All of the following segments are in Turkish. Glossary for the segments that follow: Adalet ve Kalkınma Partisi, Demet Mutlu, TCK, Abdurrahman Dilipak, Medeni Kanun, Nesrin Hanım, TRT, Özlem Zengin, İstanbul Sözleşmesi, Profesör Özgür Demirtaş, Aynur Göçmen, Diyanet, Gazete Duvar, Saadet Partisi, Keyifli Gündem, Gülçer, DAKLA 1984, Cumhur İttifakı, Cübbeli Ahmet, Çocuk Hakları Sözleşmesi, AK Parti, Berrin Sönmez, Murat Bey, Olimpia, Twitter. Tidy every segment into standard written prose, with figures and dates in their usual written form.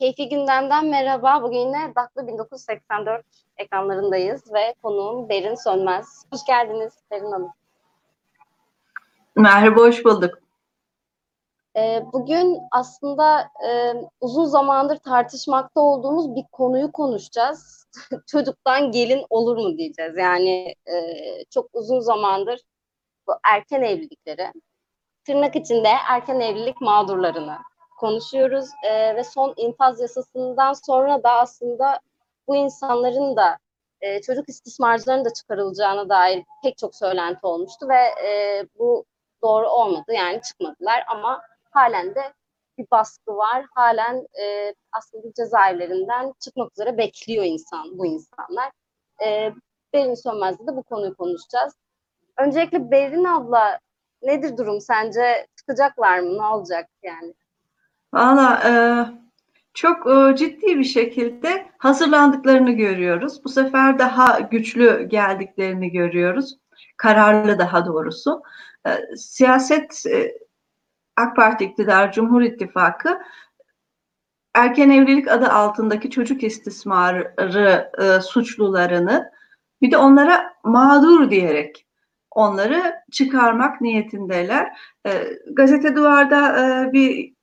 Keyifli Gündem'den merhaba. Bugün yine DAKLA 1984 ekranlarındayız ve konuğum Berrin Sönmez. Hoş geldiniz Berrin Hanım. Merhaba, hoş bulduk. Bugün aslında uzun zamandır tartışmakta olduğumuz bir konuyu konuşacağız. Çocuktan gelin olur mu diyeceğiz. Yani çok uzun zamandır bu erken evlilikleri, tırnak içinde erken evlilik mağdurlarını konuşuyoruz ve son infaz yasasından sonra da aslında bu insanların da çocuk istismarcıların da çıkarılacağına dair pek çok söylenti olmuştu ve bu doğru olmadı, yani çıkmadılar ama halen de bir baskı var, halen aslında cezaevlerinden çıkmak üzere bekliyor bu insanlar. Berrin Sönmez'de de bu konuyu konuşacağız. Öncelikle Berrin abla, nedir durum sence? Çıkacaklar mı? Ne olacak yani? Valla çok ciddi bir şekilde hazırlandıklarını görüyoruz. Bu sefer daha güçlü geldiklerini görüyoruz. Kararlı daha doğrusu. Siyaset, AK Parti iktidar, Cumhur İttifakı erken evlilik adı altındaki çocuk istismarı suçlularını bir de onlara mağdur diyerek onları çıkarmak niyetindeler. Gazete Duvar'da bir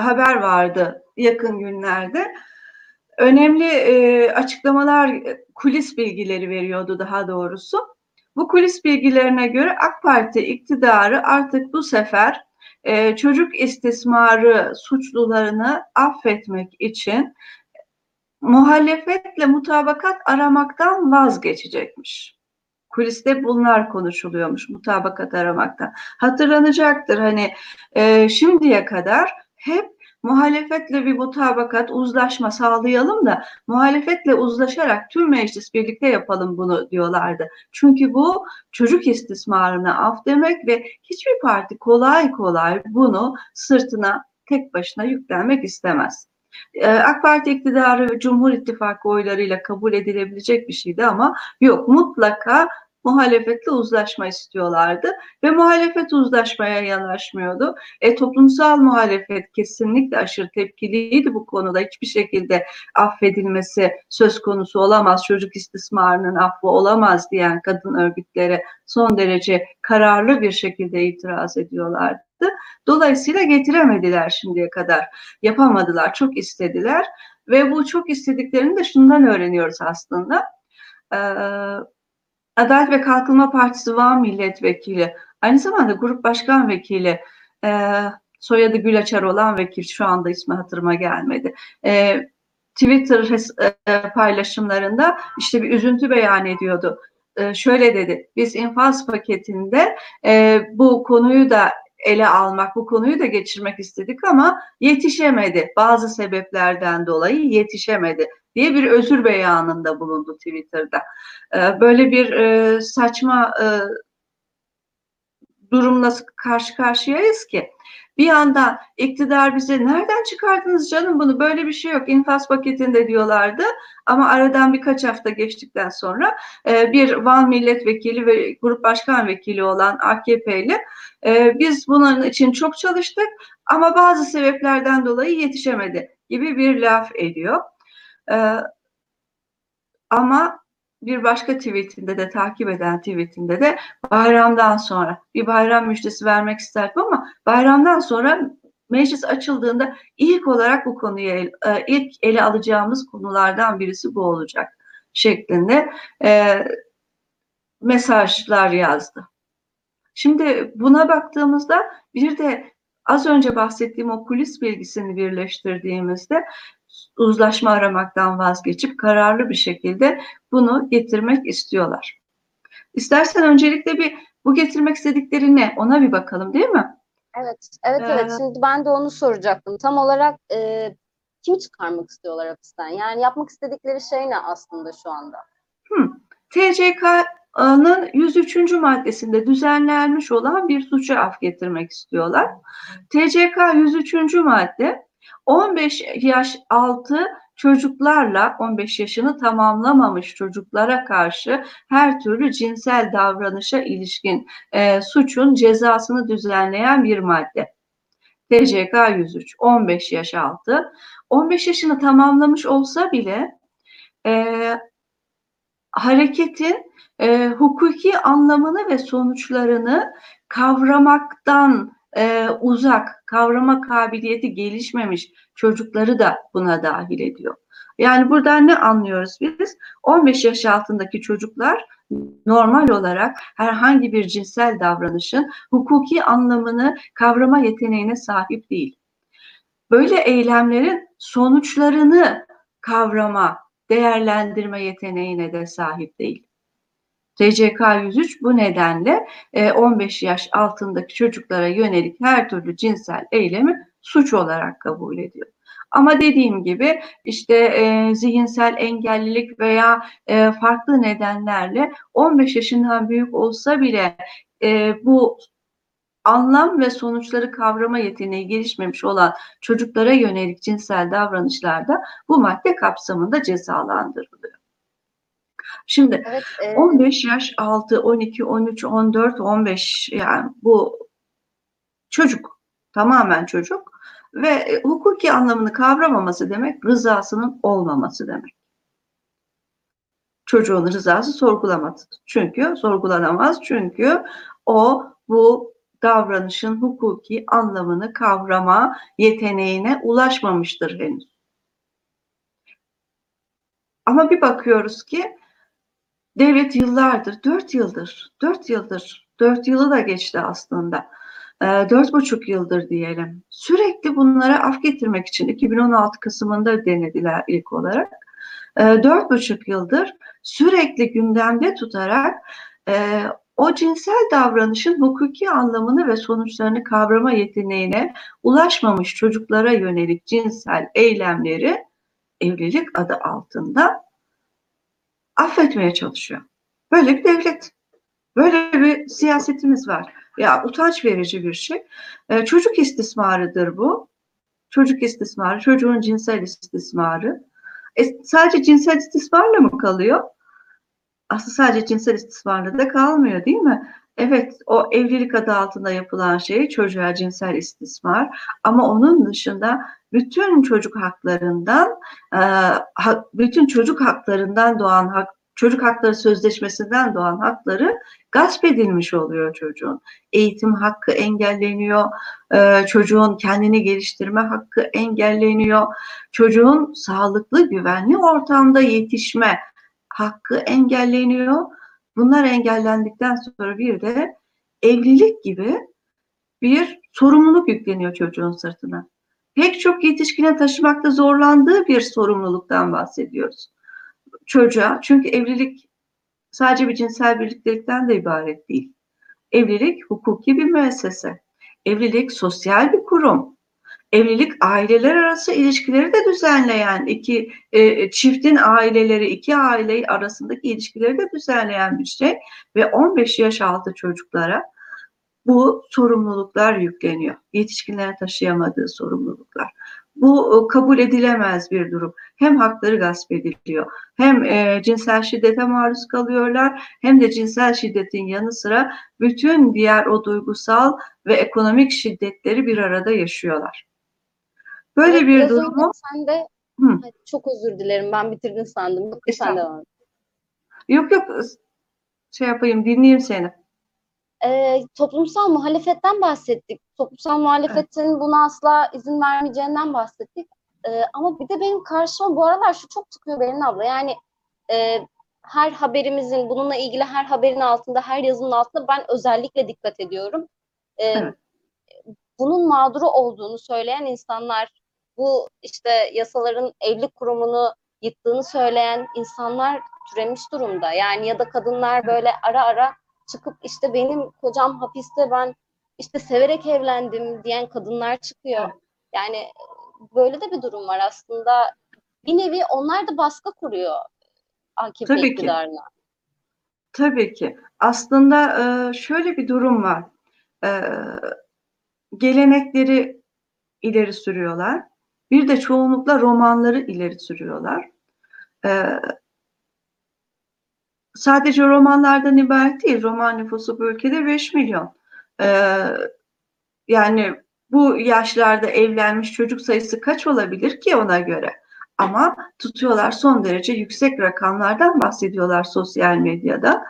haber vardı yakın günlerde. Önemli açıklamalar, kulis bilgileri veriyordu daha doğrusu. Bu kulis bilgilerine göre AK Parti iktidarı artık bu sefer çocuk istismarı suçlularını affetmek için muhalefetle mutabakat aramaktan vazgeçecekmiş. Kuliste bunlar konuşuluyormuş, mutabakat aramaktan. Hatırlanacaktır hani şimdiye kadar hep muhalefetle bir mutabakat, uzlaşma sağlayalım da muhalefetle uzlaşarak tüm meclis birlikte yapalım bunu diyorlardı. Çünkü bu çocuk istismarına af demek ve hiçbir parti kolay kolay bunu sırtına tek başına yüklenmek istemez. AK Parti iktidarı Cumhur İttifakı oylarıyla kabul edilebilecek bir şeydi ama yok, mutlaka muhalefetle uzlaşma istiyorlardı ve muhalefet uzlaşmaya yanaşmıyordu. Toplumsal muhalefet kesinlikle aşırı tepkiliydi bu konuda. Hiçbir şekilde affedilmesi söz konusu olamaz, çocuk istismarının affı olamaz diyen kadın örgütlere son derece kararlı bir şekilde itiraz ediyorlardı. Dolayısıyla getiremediler şimdiye kadar. Yapamadılar, çok istediler ve bu çok istediklerini de şundan öğreniyoruz aslında. Adalet ve Kalkınma Partisi Van Milletvekili, aynı zamanda Grup Başkan Vekili, soyadı Gülçer olan vekil, şu anda ismi hatırıma gelmedi. Twitter paylaşımlarında işte bir üzüntü beyan ediyordu. Şöyle dedi, biz infaz paketinde bu konuyu da ele almak, bu konuyu da geçirmek istedik ama yetişemedi. Bazı sebeplerden dolayı yetişemedi diye bir özür beyanında bulundu Twitter'da. Böyle bir saçma durumla karşı karşıyayız ki bir yandan iktidar bize nereden çıkardınız canım bunu, böyle bir şey yok, infaz paketinde diyorlardı ama aradan birkaç hafta geçtikten sonra bir Van milletvekili ve grup başkan vekili olan AKP'li biz bunların için çok çalıştık ama bazı sebeplerden dolayı yetişemedi gibi bir laf ediyor. Ama bir başka tweetinde de, takip eden tweetinde de bayramdan sonra bir bayram müjdesi vermek isterdim ama bayramdan sonra meclis açıldığında ilk olarak bu konuyu ilk ele alacağımız konulardan birisi bu olacak şeklinde mesajlar yazdı. Şimdi buna baktığımızda bir de az önce bahsettiğim o kulis bilgisini birleştirdiğimizde uzlaşma aramaktan vazgeçip kararlı bir şekilde bunu getirmek istiyorlar. İstersen öncelikle bir bu getirmek istedikleri ne, ona bir bakalım değil mi? Evet. Şimdi ben de onu soracaktım. Tam olarak kim çıkarmak istiyorlar hapisten? Yani yapmak istedikleri şey ne aslında şu anda? TCK'nın 103. maddesinde düzenlenmiş olan bir suça af getirmek istiyorlar. TCK 103. madde 15 yaş altı çocuklarla, 15 yaşını tamamlamamış çocuklara karşı her türlü cinsel davranışa ilişkin suçun cezasını düzenleyen bir madde. TCK 103, 15 yaş altı. 15 yaşını tamamlamış olsa bile hareketin hukuki anlamını ve sonuçlarını kavramaktan uzak, kavrama kabiliyeti gelişmemiş çocukları da buna dahil ediyor. Yani buradan ne anlıyoruz biz? 15 yaş altındaki çocuklar normal olarak herhangi bir cinsel davranışın hukuki anlamını kavrama yeteneğine sahip değil. Böyle eylemlerin sonuçlarını kavrama, değerlendirme yeteneğine de sahip değil. TCK 103 bu nedenle 15 yaş altındaki çocuklara yönelik her türlü cinsel eylemi suç olarak kabul ediyor. Ama dediğim gibi işte zihinsel engellilik veya farklı nedenlerle 15 yaşından büyük olsa bile bu anlam ve sonuçları kavrama yeteneği gelişmemiş olan çocuklara yönelik cinsel davranışlarda bu madde kapsamında cezalandırılıyor. Şimdi evet, 15 yaş altı, 12, 13, 14, 15 yani bu çocuk, tamamen çocuk. Ve hukuki anlamını kavramaması demek rızasının olmaması demek. Çocuğun rızası sorgulanamaz. Çünkü o bu davranışın hukuki anlamını kavrama yeteneğine ulaşmamıştır henüz. Ama bir bakıyoruz ki devlet yıllardır, 4 yılı da geçti aslında. 4,5 yıldır diyelim. Sürekli bunlara af getirmek için 2016 Kasım'ında denediler ilk olarak. 4,5 yıldır sürekli gündemde tutarak o cinsel davranışın hukuki anlamını ve sonuçlarını kavrama yeteneğine ulaşmamış çocuklara yönelik cinsel eylemleri evlilik adı altında affetmeye çalışıyor. Böyle bir devlet, böyle bir siyasetimiz var. Ya utanç verici bir şey. Çocuk istismarıdır bu. Çocuk istismarı, çocuğun cinsel istismarı. Sadece cinsel istismarla mı kalıyor? Aslında sadece cinsel istismarla da kalmıyor, değil mi? Evet, o evlilik adı altında yapılan şey çocuğa cinsel istismar. Ama onun dışında bütün çocuk haklarından doğan hak, Çocuk Hakları Sözleşmesi'nden doğan hakları gasp edilmiş oluyor çocuğun. Eğitim hakkı engelleniyor, çocuğun kendini geliştirme hakkı engelleniyor, çocuğun sağlıklı, güvenli ortamda yetişme hakkı engelleniyor. Bunlar engellendikten sonra bir de evlilik gibi bir sorumluluk yükleniyor çocuğun sırtına. Pek çok yetişkine taşımakta zorlandığı bir sorumluluktan bahsediyoruz. Çocuğa, çünkü evlilik sadece bir cinsel birliktelikten de ibaret değil. Evlilik hukuki bir müessese. Evlilik sosyal bir kurum. Evlilik aileler arası ilişkileri de düzenleyen, iki aile arasındaki ilişkileri de düzenleyen bir şey. Ve 15 yaş altı çocuklara bu sorumluluklar yükleniyor. Yetişkinlere taşıyamadığı sorumluluklar. Bu kabul edilemez bir durum. Hem hakları gasp ediliyor, hem cinsel şiddete maruz kalıyorlar, hem de cinsel şiddetin yanı sıra bütün diğer o duygusal ve ekonomik şiddetleri bir arada yaşıyorlar. Böyle bir durum. Sen de çok özür dilerim, ben bitirdin sandım. Yok şey yapayım, dinleyeyim seni. Toplumsal muhalefetten bahsettik. Toplumsal muhalefetin buna asla izin vermeyeceğinden bahsettik. Ama bir de benim karşıma bu aralar şu çok çıkıyor Berrin abla. Yani her haberimizin, bununla ilgili her haberin altında, her yazının altında ben özellikle dikkat ediyorum. Bunun mağduru olduğunu söyleyen insanlar, bu işte yasaların evlilik kurumunu yıktığını söyleyen insanlar türemiş durumda. Yani ya da kadınlar böyle ara ara çıkıp işte benim kocam hapiste, ben işte severek evlendim diyen kadınlar çıkıyor. Yani böyle de bir durum var aslında. Bir nevi onlar da baskı kuruyor AKP iktidarına. Tabii ki. Aslında şöyle bir durum var. Gelenekleri ileri sürüyorlar. Bir de çoğunlukla romanları ileri sürüyorlar. Sadece romanlardan ibaret değil. Roman nüfusu bu ülkede 5 milyon. Yani bu yaşlarda evlenmiş çocuk sayısı kaç olabilir ki ona göre? Ama tutuyorlar, son derece yüksek rakamlardan bahsediyorlar sosyal medyada.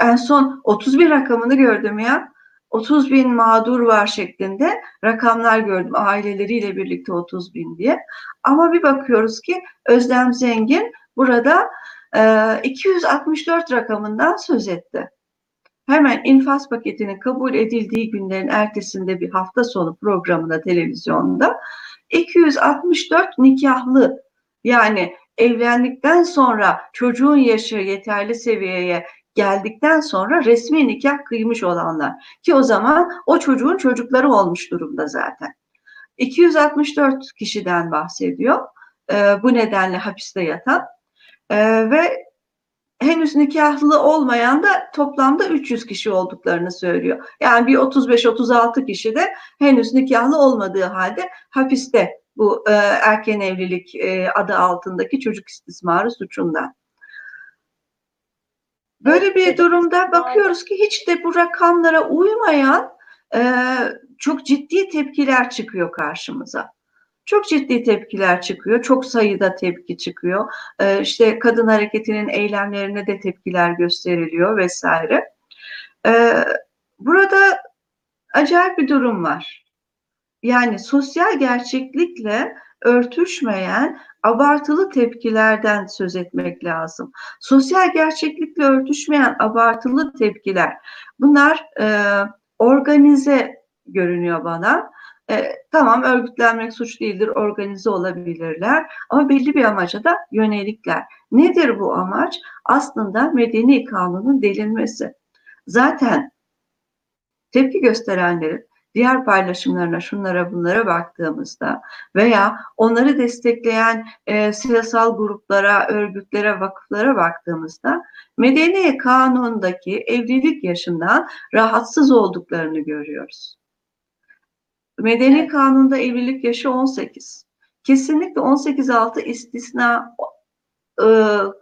En son 31 rakamını gördüm ya. 30 bin mağdur var şeklinde rakamlar gördüm, aileleriyle birlikte 30 bin diye. Ama bir bakıyoruz ki Özlem Zengin burada 264 rakamından söz etti. Hemen infaz paketinin kabul edildiği günlerin ertesinde bir hafta sonu programında televizyonda 264 nikahlı, yani evlendikten sonra çocuğun yaşı yeterli seviyeye geldikten sonra resmi nikah kıymış olanlar, ki o zaman o çocuğun çocukları olmuş durumda zaten. 264 kişiden bahsediyor. Bu nedenle hapiste yatan ve henüz nikahlı olmayan da toplamda 300 kişi olduklarını söylüyor. Yani bir 35-36 kişi de henüz nikahlı olmadığı halde hapiste, bu erken evlilik adı altındaki çocuk istismarı suçundan. Böyle bir durumda bakıyoruz ki hiç de bu rakamlara uymayan çok ciddi tepkiler çıkıyor karşımıza. Çok ciddi tepkiler çıkıyor, çok sayıda tepki çıkıyor. İşte kadın hareketinin eylemlerine de tepkiler gösteriliyor vesaire. Burada acayip bir durum var. Yani sosyal gerçeklikle örtüşmeyen abartılı tepkilerden söz etmek lazım. Sosyal gerçeklikle örtüşmeyen abartılı tepkiler, bunlar organize görünüyor bana. Tamam, örgütlenmek suç değildir, organize olabilirler ama belli bir amaca da yönelikler. Nedir bu amaç? Aslında medeni kanunun delinmesi. Zaten tepki gösterenlerin diğer paylaşımlarına, şunlara bunlara baktığımızda veya onları destekleyen siyasal gruplara, örgütlere, vakıflara baktığımızda medeni kanundaki evlilik yaşından rahatsız olduklarını görüyoruz. Medeni kanunda evlilik yaşı 18. Kesinlikle 18-6 istisna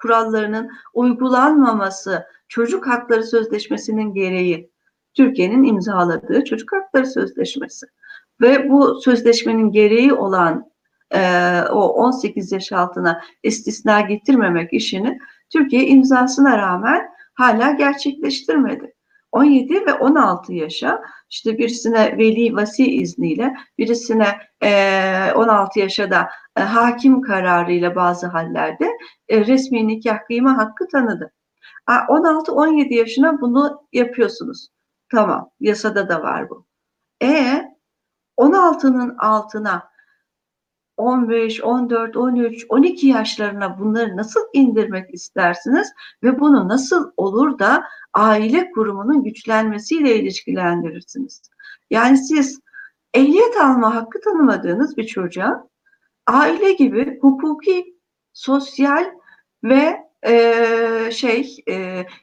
kurallarının uygulanmaması Çocuk Hakları Sözleşmesi'nin gereği. Türkiye'nin imzaladığı Çocuk Hakları Sözleşmesi ve bu sözleşmenin gereği olan o 18 yaş altına istisna getirmemek işini Türkiye imzasına rağmen hala gerçekleştirmedi. 17 ve 16 yaşa, işte birisine veli vasi izniyle, birisine 16 yaşa da hakim kararıyla bazı hallerde resmi nikah kıyma hakkı tanıdı. 16-17 yaşına bunu yapıyorsunuz. Tamam, yasada da var bu. 16'nın altına 15, 14, 13, 12 yaşlarına bunları nasıl indirmek istersiniz ve bunu nasıl olur da aile kurumunun güçlenmesiyle ilişkilendirirsiniz? Yani siz ehliyet alma hakkı tanımadığınız bir çocuğa aile gibi hukuki, sosyal ve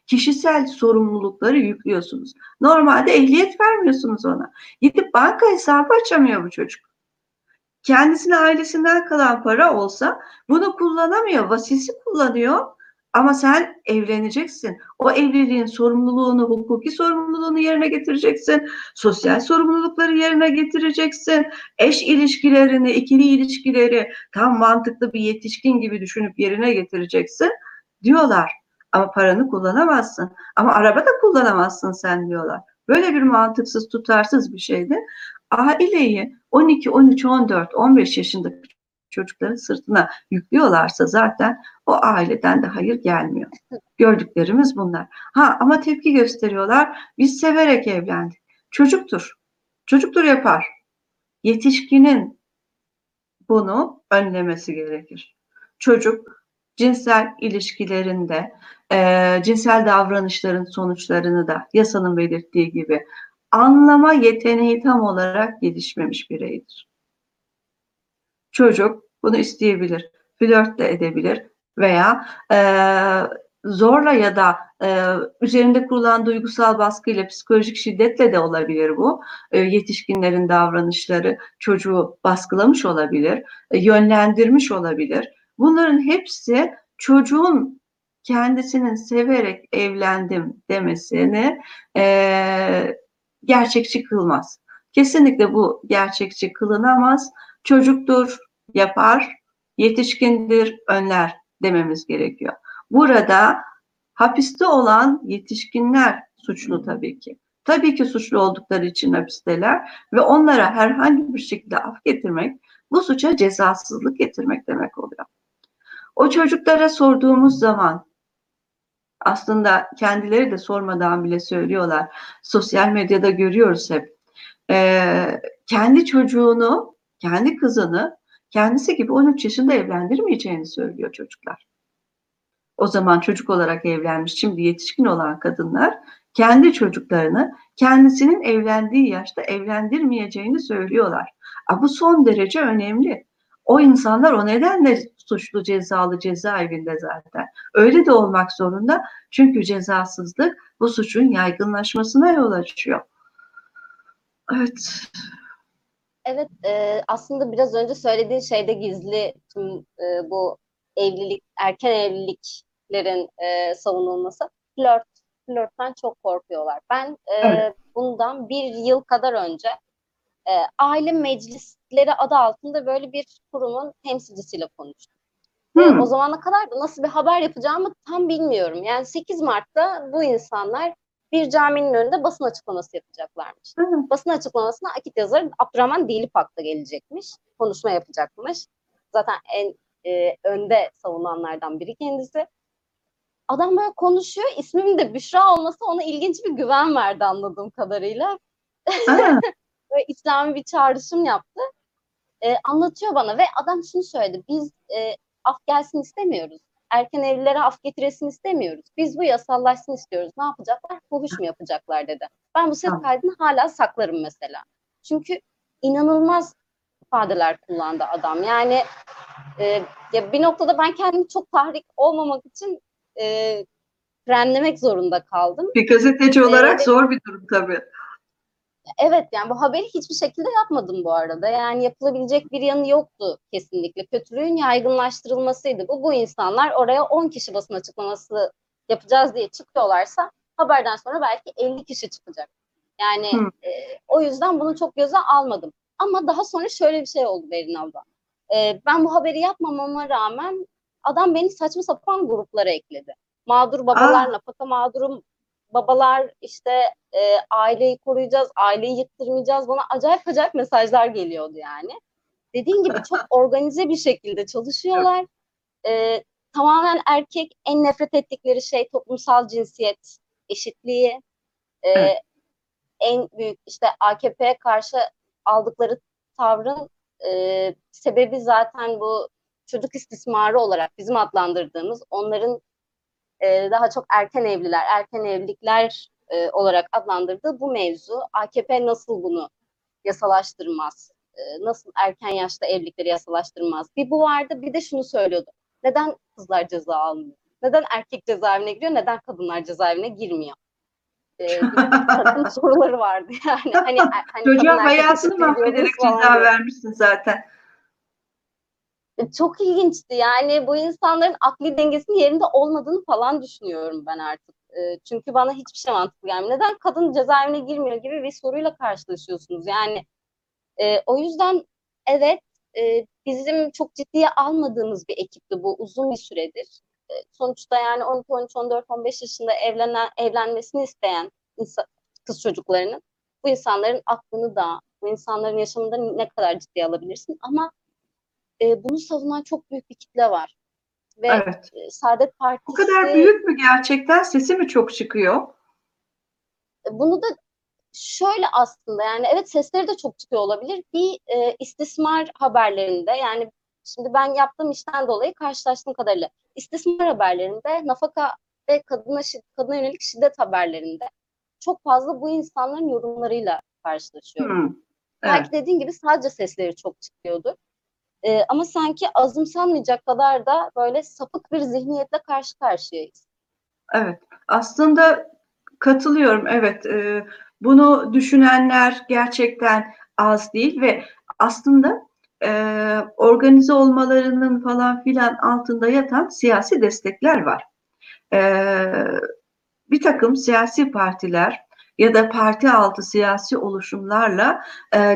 kişisel sorumlulukları yüklüyorsunuz. Normalde ehliyet vermiyorsunuz ona. Gidip banka hesabı açamıyor bu çocuk. Kendisine ailesinden kalan para olsa bunu kullanamıyor. Vasisi kullanıyor. Ama sen evleneceksin. O evliliğin sorumluluğunu, hukuki sorumluluğunu yerine getireceksin. Sosyal sorumlulukları yerine getireceksin. Eş ilişkilerini, ikili ilişkileri tam mantıklı bir yetişkin gibi düşünüp yerine getireceksin diyorlar. Ama paranı kullanamazsın. Ama araba da kullanamazsın sen diyorlar. Böyle bir mantıksız, tutarsız bir şeydi. Aileyi 12, 13, 14, 15 yaşındaki çocukların sırtına yüklüyorlarsa zaten o aileden de hayır gelmiyor. Gördüklerimiz bunlar. Ama tepki gösteriyorlar. Biz severek evlendik. Çocuktur. Çocuktur yapar. Yetişkinin bunu önlemesi gerekir. Çocuk cinsel ilişkilerinde, cinsel davranışların sonuçlarını da yasanın belirttiği gibi anlama yeteneği tam olarak gelişmemiş bireydir. Çocuk bunu isteyebilir, flört de edebilir veya zorla ya da üzerinde kurulan duygusal baskıyla, psikolojik şiddetle de olabilir bu. Yetişkinlerin davranışları çocuğu baskılamış olabilir, yönlendirmiş olabilir. Bunların hepsi çocuğun kendisinin severek evlendim demesini gerçekçi kılmaz. Kesinlikle bu gerçekçi kılınamaz. Çocuktur, yapar, yetişkindir, önler dememiz gerekiyor. Burada hapiste olan yetişkinler suçlu tabii ki. Tabii ki suçlu oldukları için hapisteler ve onlara herhangi bir şekilde af getirmek, bu suça cezasızlık getirmek demek oluyor. O çocuklara sorduğumuz zaman, aslında kendileri de sormadan bile söylüyorlar, sosyal medyada görüyoruz hep, kendi çocuğunu, kendi kızını kendisi gibi 13 yaşında evlendirmeyeceğini söylüyor çocuklar. O zaman çocuk olarak evlenmiş, şimdi yetişkin olan kadınlar kendi çocuklarını kendisinin evlendiği yaşta evlendirmeyeceğini söylüyorlar. Bu son derece önemli. O insanlar o nedenle suçlu, cezalı, cezaevinde zaten. Öyle de olmak zorunda, çünkü cezasızlık bu suçun yaygınlaşmasına yol açıyor. Evet. Evet, aslında biraz önce söylediğin şeyde gizli tüm bu evlilik, erken evliliklerin savunulması. Flörtten çok korkuyorlar. Ben evet, bundan bir yıl kadar önce aile meclisleri adı altında böyle bir kurumun temsilcisiyle konuştum. O zamana kadar da nasıl bir haber yapacağımı tam bilmiyorum. Yani 8 Mart'ta bu insanlar bir caminin önünde basın açıklaması yapacaklarmış. Basın açıklamasına akit yazarı Abdurrahman Dilipak da gelecekmiş. Konuşma yapacakmış. Zaten en önde savunanlardan biri kendisi. Adam böyle konuşuyor. İsmimin de Büşra olması ona ilginç bir güven verdi anladığım kadarıyla. Böyle İslami bir çağrışım yaptı. Anlatıyor bana ve adam şunu söyledi. Biz af gelsin istemiyoruz. Erken evlilere af getiresin istemiyoruz. Biz bu yasallaşsın istiyoruz. Ne yapacaklar? Fuhuş mu yapacaklar dedi. Ben bu ses kaydını hala saklarım mesela. Çünkü inanılmaz ifadeler kullandı adam. Yani ya bir noktada ben kendimi çok tahrik olmamak için frenlemek zorunda kaldım. Bir gazeteci olarak zor bir durum tabii. Evet, yani bu haberi hiçbir şekilde yapmadım bu arada. Yani yapılabilecek bir yanı yoktu kesinlikle. Kötülüğün yaygınlaştırılmasıydı. Bu insanlar oraya 10 kişi basın açıklaması yapacağız diye çıkıyorlarsa haberden sonra belki 50 kişi çıkacak. Yani o yüzden bunu çok göze almadım. Ama daha sonra şöyle bir şey oldu Berrin abla. Ben bu haberi yapmamama rağmen adam beni saçma sapan gruplara ekledi. Mağdur babalar, nafaka mağdurum babalar, işte aileyi koruyacağız, aileyi yıktırmayacağız. Bana acayip acayip mesajlar geliyordu yani. Dediğin gibi çok organize bir şekilde çalışıyorlar. Tamamen erkek, en nefret ettikleri şey toplumsal cinsiyet eşitliği. En büyük işte AKP'ye karşı aldıkları tavrın sebebi zaten bu çocuk istismarı olarak bizim adlandırdığımız, onların daha çok erken evliler, erken evlilikler olarak adlandırdığı bu mevzu. AKP nasıl bunu yasalaştırmaz? Nasıl erken yaşta evlilikleri yasalaştırmaz? Bir bu vardı, bir de şunu söylüyordu. Neden kızlar ceza almıyor? Neden erkek cezaevine giriyor? Neden kadınlar cezaevine girmiyor? Kadın soruları vardı yani. Hani çocuğa hayatını mahvederek ceza vermişsin zaten. Çok ilginçti yani, bu insanların akli dengesinin yerinde olmadığını falan düşünüyorum ben artık. Çünkü bana hiçbir şey mantıklı gelmiyor. Neden kadın cezaevine girmiyor gibi bir soruyla karşılaşıyorsunuz yani. O yüzden evet, bizim çok ciddiye almadığımız bir ekipti bu uzun bir süredir. Sonuçta yani 12, 13, 14, 15 yaşında evlenmesini isteyen kız çocuklarının, bu insanların aklını da, bu insanların yaşamını ne kadar ciddiye alabilirsin, ama bunu savunan çok büyük bir kitle var. Ve evet. Saadet Partisi... O kadar büyük mü gerçekten? Sesi mi çok çıkıyor? Bunu da şöyle aslında, yani evet, sesleri de çok çıkıyor olabilir. Bir istismar haberlerinde, yani şimdi ben yaptığım işten dolayı karşılaştığım kadarıyla, istismar haberlerinde, nafaka ve kadına yönelik şiddet haberlerinde çok fazla bu insanların yorumlarıyla karşılaşıyorum. Evet. Belki dediğin gibi sadece sesleri çok çıkıyordu. Ama sanki azımsanmayacak kadar da böyle sapık bir zihniyetle karşı karşıyayız. Evet, aslında katılıyorum. Evet, bunu düşünenler gerçekten az değil ve aslında organize olmalarının falan filan altında yatan siyasi destekler var. Bir takım siyasi partiler ya da parti altı siyasi oluşumlarla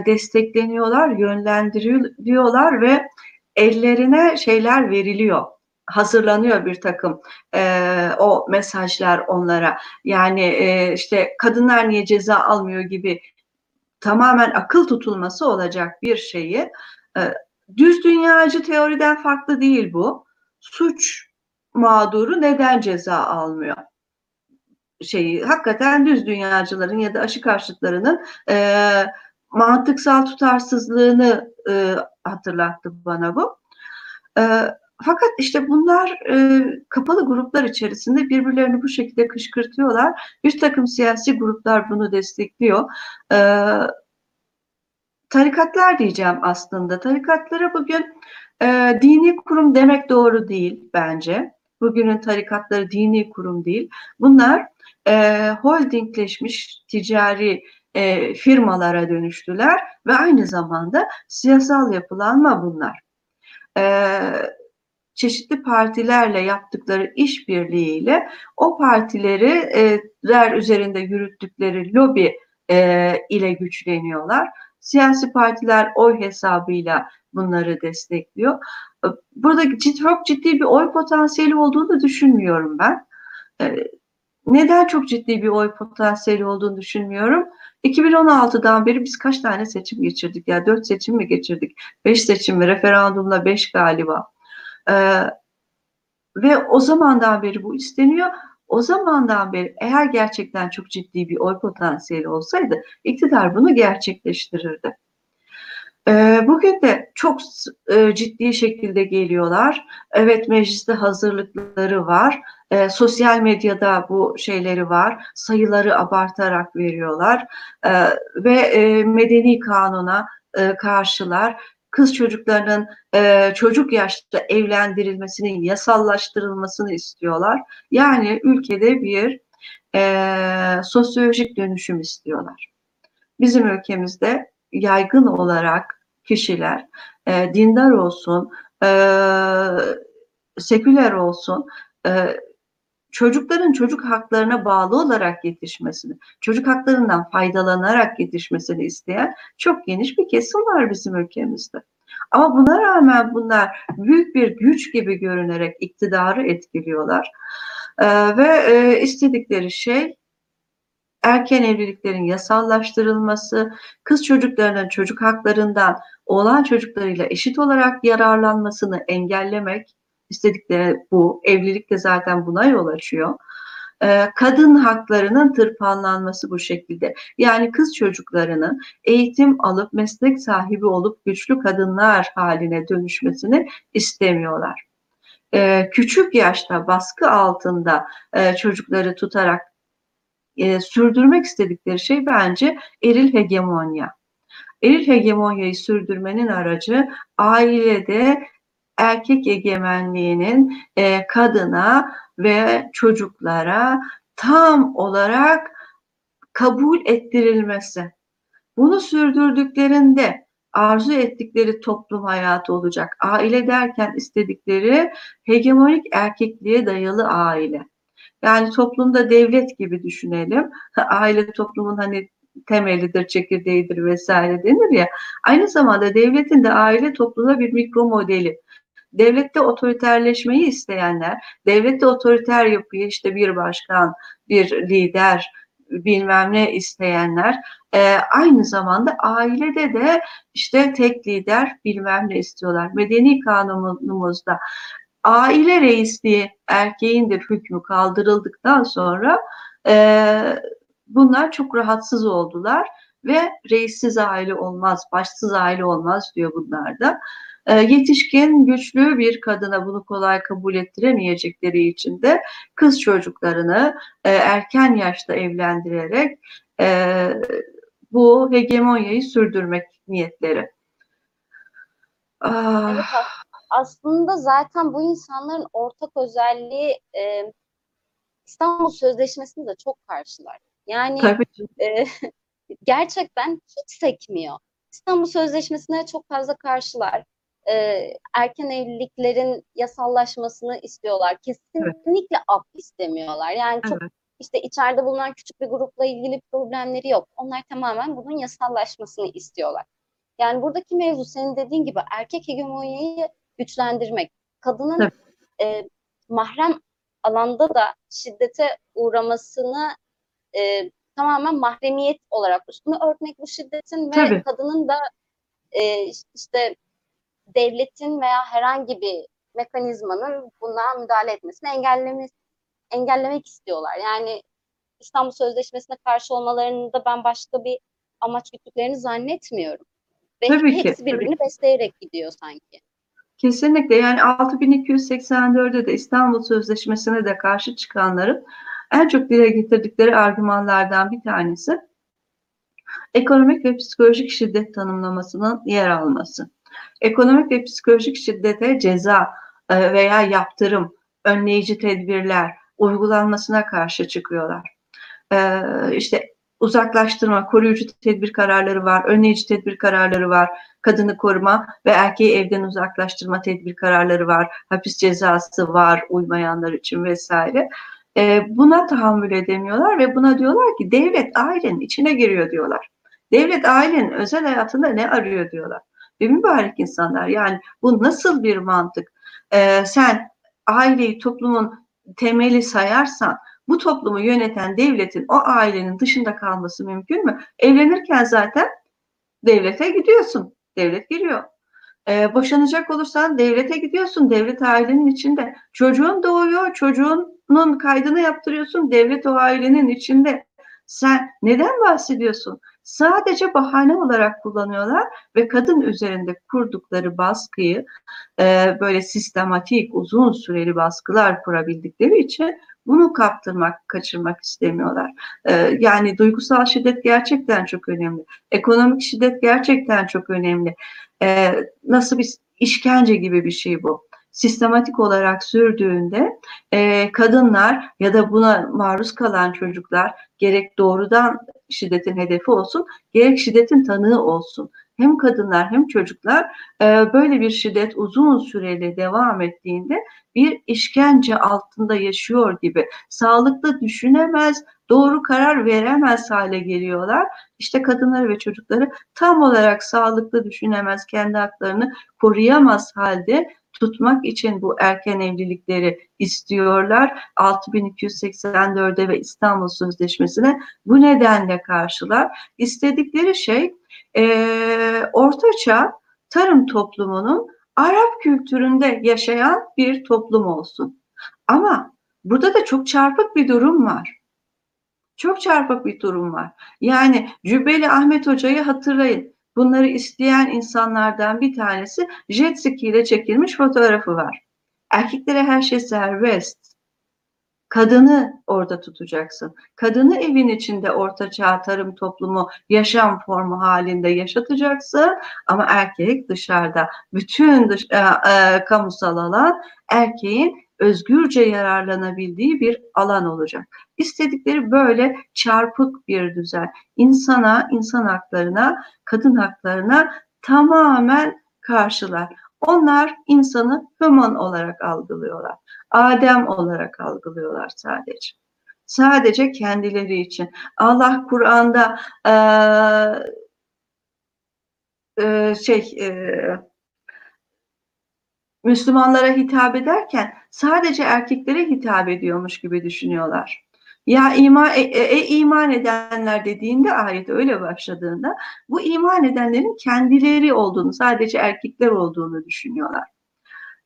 destekleniyorlar, yönlendiriliyorlar ve ellerine şeyler veriliyor. Hazırlanıyor bir takım o mesajlar onlara. Yani işte kadınlar niye ceza almıyor gibi tamamen akıl tutulması olacak bir şeyi. Düz dünyacı teoriden farklı değil bu. Suç mağduru neden ceza almıyor? Şeyi hakikaten düz dünyacıların ya da aşı karşıtlarının mantıksal tutarsızlığını hatırlattı bana bu. Fakat işte bunlar kapalı gruplar içerisinde birbirlerini bu şekilde kışkırtıyorlar. Bir takım siyasi gruplar bunu destekliyor. Tarikatlar diyeceğim aslında. Tarikatlara bugün dini kurum demek doğru değil bence. Bugünün tarikatları dini kurum değil. Bunlar holdingleşmiş ticari firmalara dönüştüler ve aynı zamanda siyasal yapılanma bunlar. Çeşitli partilerle yaptıkları işbirliğiyle o partiler üzerinde yürüttükleri lobi ile güçleniyorlar. Siyasi partiler oy hesabıyla bunları destekliyor. Burada çok ciddi bir oy potansiyeli olduğunu düşünmüyorum ben. Neden çok ciddi bir oy potansiyeli olduğunu düşünmüyorum? 2016'dan beri biz kaç tane seçim geçirdik? Ya 4 seçim mi geçirdik? 5 seçim mi? Referandumla 5 galiba. Ve o zamandan beri bu isteniyor. O zamandan beri eğer gerçekten çok ciddi bir oy potansiyeli olsaydı iktidar bunu gerçekleştirirdi. Bugün de çok ciddi şekilde geliyorlar. Evet, mecliste hazırlıkları var. Sosyal medyada bu şeyleri var. Sayıları abartarak veriyorlar. Ve medeni kanuna karşılar. Kız çocuklarının çocuk yaşta evlendirilmesinin yasallaştırılmasını istiyorlar. Yani ülkede bir sosyolojik dönüşüm istiyorlar. Bizim ülkemizde yaygın olarak kişiler dindar olsun, seküler olsun, çocukların çocuk haklarına bağlı olarak yetişmesini, çocuk haklarından faydalanarak yetişmesini isteyen çok geniş bir kesim var bizim ülkemizde. Ama buna rağmen bunlar büyük bir güç gibi görünerek iktidarı etkiliyorlar. Ve istedikleri şey erken evliliklerin yasallaştırılması, kız çocuklarının çocuk haklarından oğlan çocuklarıyla eşit olarak yararlanmasını engellemek. İstedikleri bu. Evlilik de zaten buna yol açıyor. Kadın haklarının tırpanlanması bu şekilde. Yani kız çocuklarının eğitim alıp meslek sahibi olup güçlü kadınlar haline dönüşmesini istemiyorlar. Küçük yaşta baskı altında çocukları tutarak sürdürmek istedikleri şey bence eril hegemonya. Eril hegemonyayı sürdürmenin aracı ailede erkek egemenliğinin kadına ve çocuklara tam olarak kabul ettirilmesi. Bunu sürdürdüklerinde arzu ettikleri toplum hayatı olacak. Aile derken istedikleri hegemonik erkekliğe dayalı aile. Yani toplumda devlet gibi düşünelim. Aile toplumun hani temelidir, çekirdeğidir vesaire denir ya. Aynı zamanda devletin de aile toplumda bir mikro modeli. Devlette otoriterleşmeyi isteyenler, devlette otoriter yapıyı işte bir başkan, bir lider bilmem ne isteyenler aynı zamanda ailede de işte tek lider bilmem ne istiyorlar. Medeni kanunumuzda aile reisliği erkeğindir hükmü kaldırıldıktan sonra bunlar çok rahatsız oldular ve reissiz aile olmaz, başsız aile olmaz diyor bunlar da. Yetişkin, güçlü bir kadına bunu kolay kabul ettiremeyecekleri için de kız çocuklarını erken yaşta evlendirerek bu hegemonyayı sürdürmek niyetleri. Evet, aslında zaten bu insanların ortak özelliği İstanbul Sözleşmesi'ni de çok karşılar. Yani gerçekten hiç sekmiyor. İstanbul Sözleşmesi'ne çok fazla karşılar. Erken evliliklerin yasallaşmasını istiyorlar. Kesinlikle af istemiyorlar. Yani çok işte içeride bulunan küçük bir grupla ilgili problemleri yok. Onlar tamamen bunun yasallaşmasını istiyorlar. Yani buradaki mevzu senin dediğin gibi erkek hegemonyayı güçlendirmek. Kadının mahrem alanda da şiddete uğramasını tamamen mahremiyet olarak üstüne örtmek bu şiddetin ve tabii. Kadının da işte devletin veya herhangi bir mekanizmanın buna müdahale etmesini engellemek istiyorlar. Yani İstanbul Sözleşmesi'ne karşı olmalarını da ben başka bir amaç güttüklerini zannetmiyorum. Ve hepsi birbirini besleyerek gidiyor sanki. Kesinlikle, yani 6284'de de İstanbul Sözleşmesi'ne de karşı çıkanların en çok dile getirdikleri argümanlardan bir tanesi ekonomik ve psikolojik şiddet tanımlamasının yer alması. Ekonomik ve psikolojik şiddete ceza veya yaptırım, önleyici tedbirler uygulanmasına karşı çıkıyorlar. İşte uzaklaştırma, koruyucu tedbir kararları var, önleyici tedbir kararları var, kadını koruma ve erkeği evden uzaklaştırma tedbir kararları var, hapis cezası var uymayanlar için vesaire. Buna tahammül edemiyorlar ve buna diyorlar ki devlet ailenin içine giriyor diyorlar. Devlet ailenin özel hayatında ne arıyor diyorlar. Ve mübarek insanlar, yani bu nasıl bir mantık? Sen aileyi toplumun temeli sayarsan bu toplumu yöneten devletin o ailenin dışında kalması mümkün mü? Evlenirken zaten devlete gidiyorsun. Devlet giriyor. Boşanacak olursan devlete gidiyorsun. Devlet ailenin içinde. Çocuğun doğuyor. Çocuğunun kaydını yaptırıyorsun. Devlet o ailenin içinde. Sen neden bahsediyorsun? Sadece bahane olarak kullanıyorlar ve kadın üzerinde kurdukları baskıyı böyle sistematik, uzun süreli baskılar kurabildikleri için bunu kaptırmak, kaçırmak istemiyorlar. Yani duygusal şiddet gerçekten çok önemli. Ekonomik şiddet gerçekten çok önemli. Nasıl bir işkence gibi bir şey bu. Sistematik olarak sürdüğünde kadınlar ya da buna maruz kalan çocuklar gerek doğrudan şiddetin hedefi olsun, gerek şiddetin tanığı olsun. Hem kadınlar hem çocuklar böyle bir şiddet uzun süreli devam ettiğinde bir işkence altında yaşıyor gibi sağlıklı düşünemez, doğru karar veremez hale geliyorlar. İşte kadınları ve çocukları tam olarak sağlıklı düşünemez, kendi haklarını koruyamaz halde tutmak için bu erken evlilikleri istiyorlar. 6284'e ve İstanbul Sözleşmesi'ne bu nedenle karşılar. İstedikleri şey ortaçağ tarım toplumunun Arap kültüründe yaşayan bir toplum olsun. Ama burada da çok çarpık bir durum var. Çok çarpık bir durum var. Yani Cübbeli Ahmet Hoca'yı hatırlayın. Bunları isteyen insanlardan bir tanesi jet ski ile çekilmiş fotoğrafı var. Erkeklere her şey serbest. Kadını orada tutacaksın. Kadını evin içinde ortaçağ tarım toplumu yaşam formu halinde yaşatacaksın. Ama erkek dışarıda. Bütün kamusal alan erkeğin özgürce yararlanabildiği bir alan olacak. İstedikleri böyle çarpık bir düzen. İnsana, insan haklarına, kadın haklarına tamamen karşılar. Onlar insanı human olarak algılıyorlar. Adem olarak algılıyorlar sadece. Sadece kendileri için. Allah Kur'an'da Müslümanlara hitap ederken sadece erkeklere hitap ediyormuş gibi düşünüyorlar. Ya iman edenler dediğinde, ayet öyle başladığında bu iman edenlerin kendileri olduğunu, sadece erkekler olduğunu düşünüyorlar.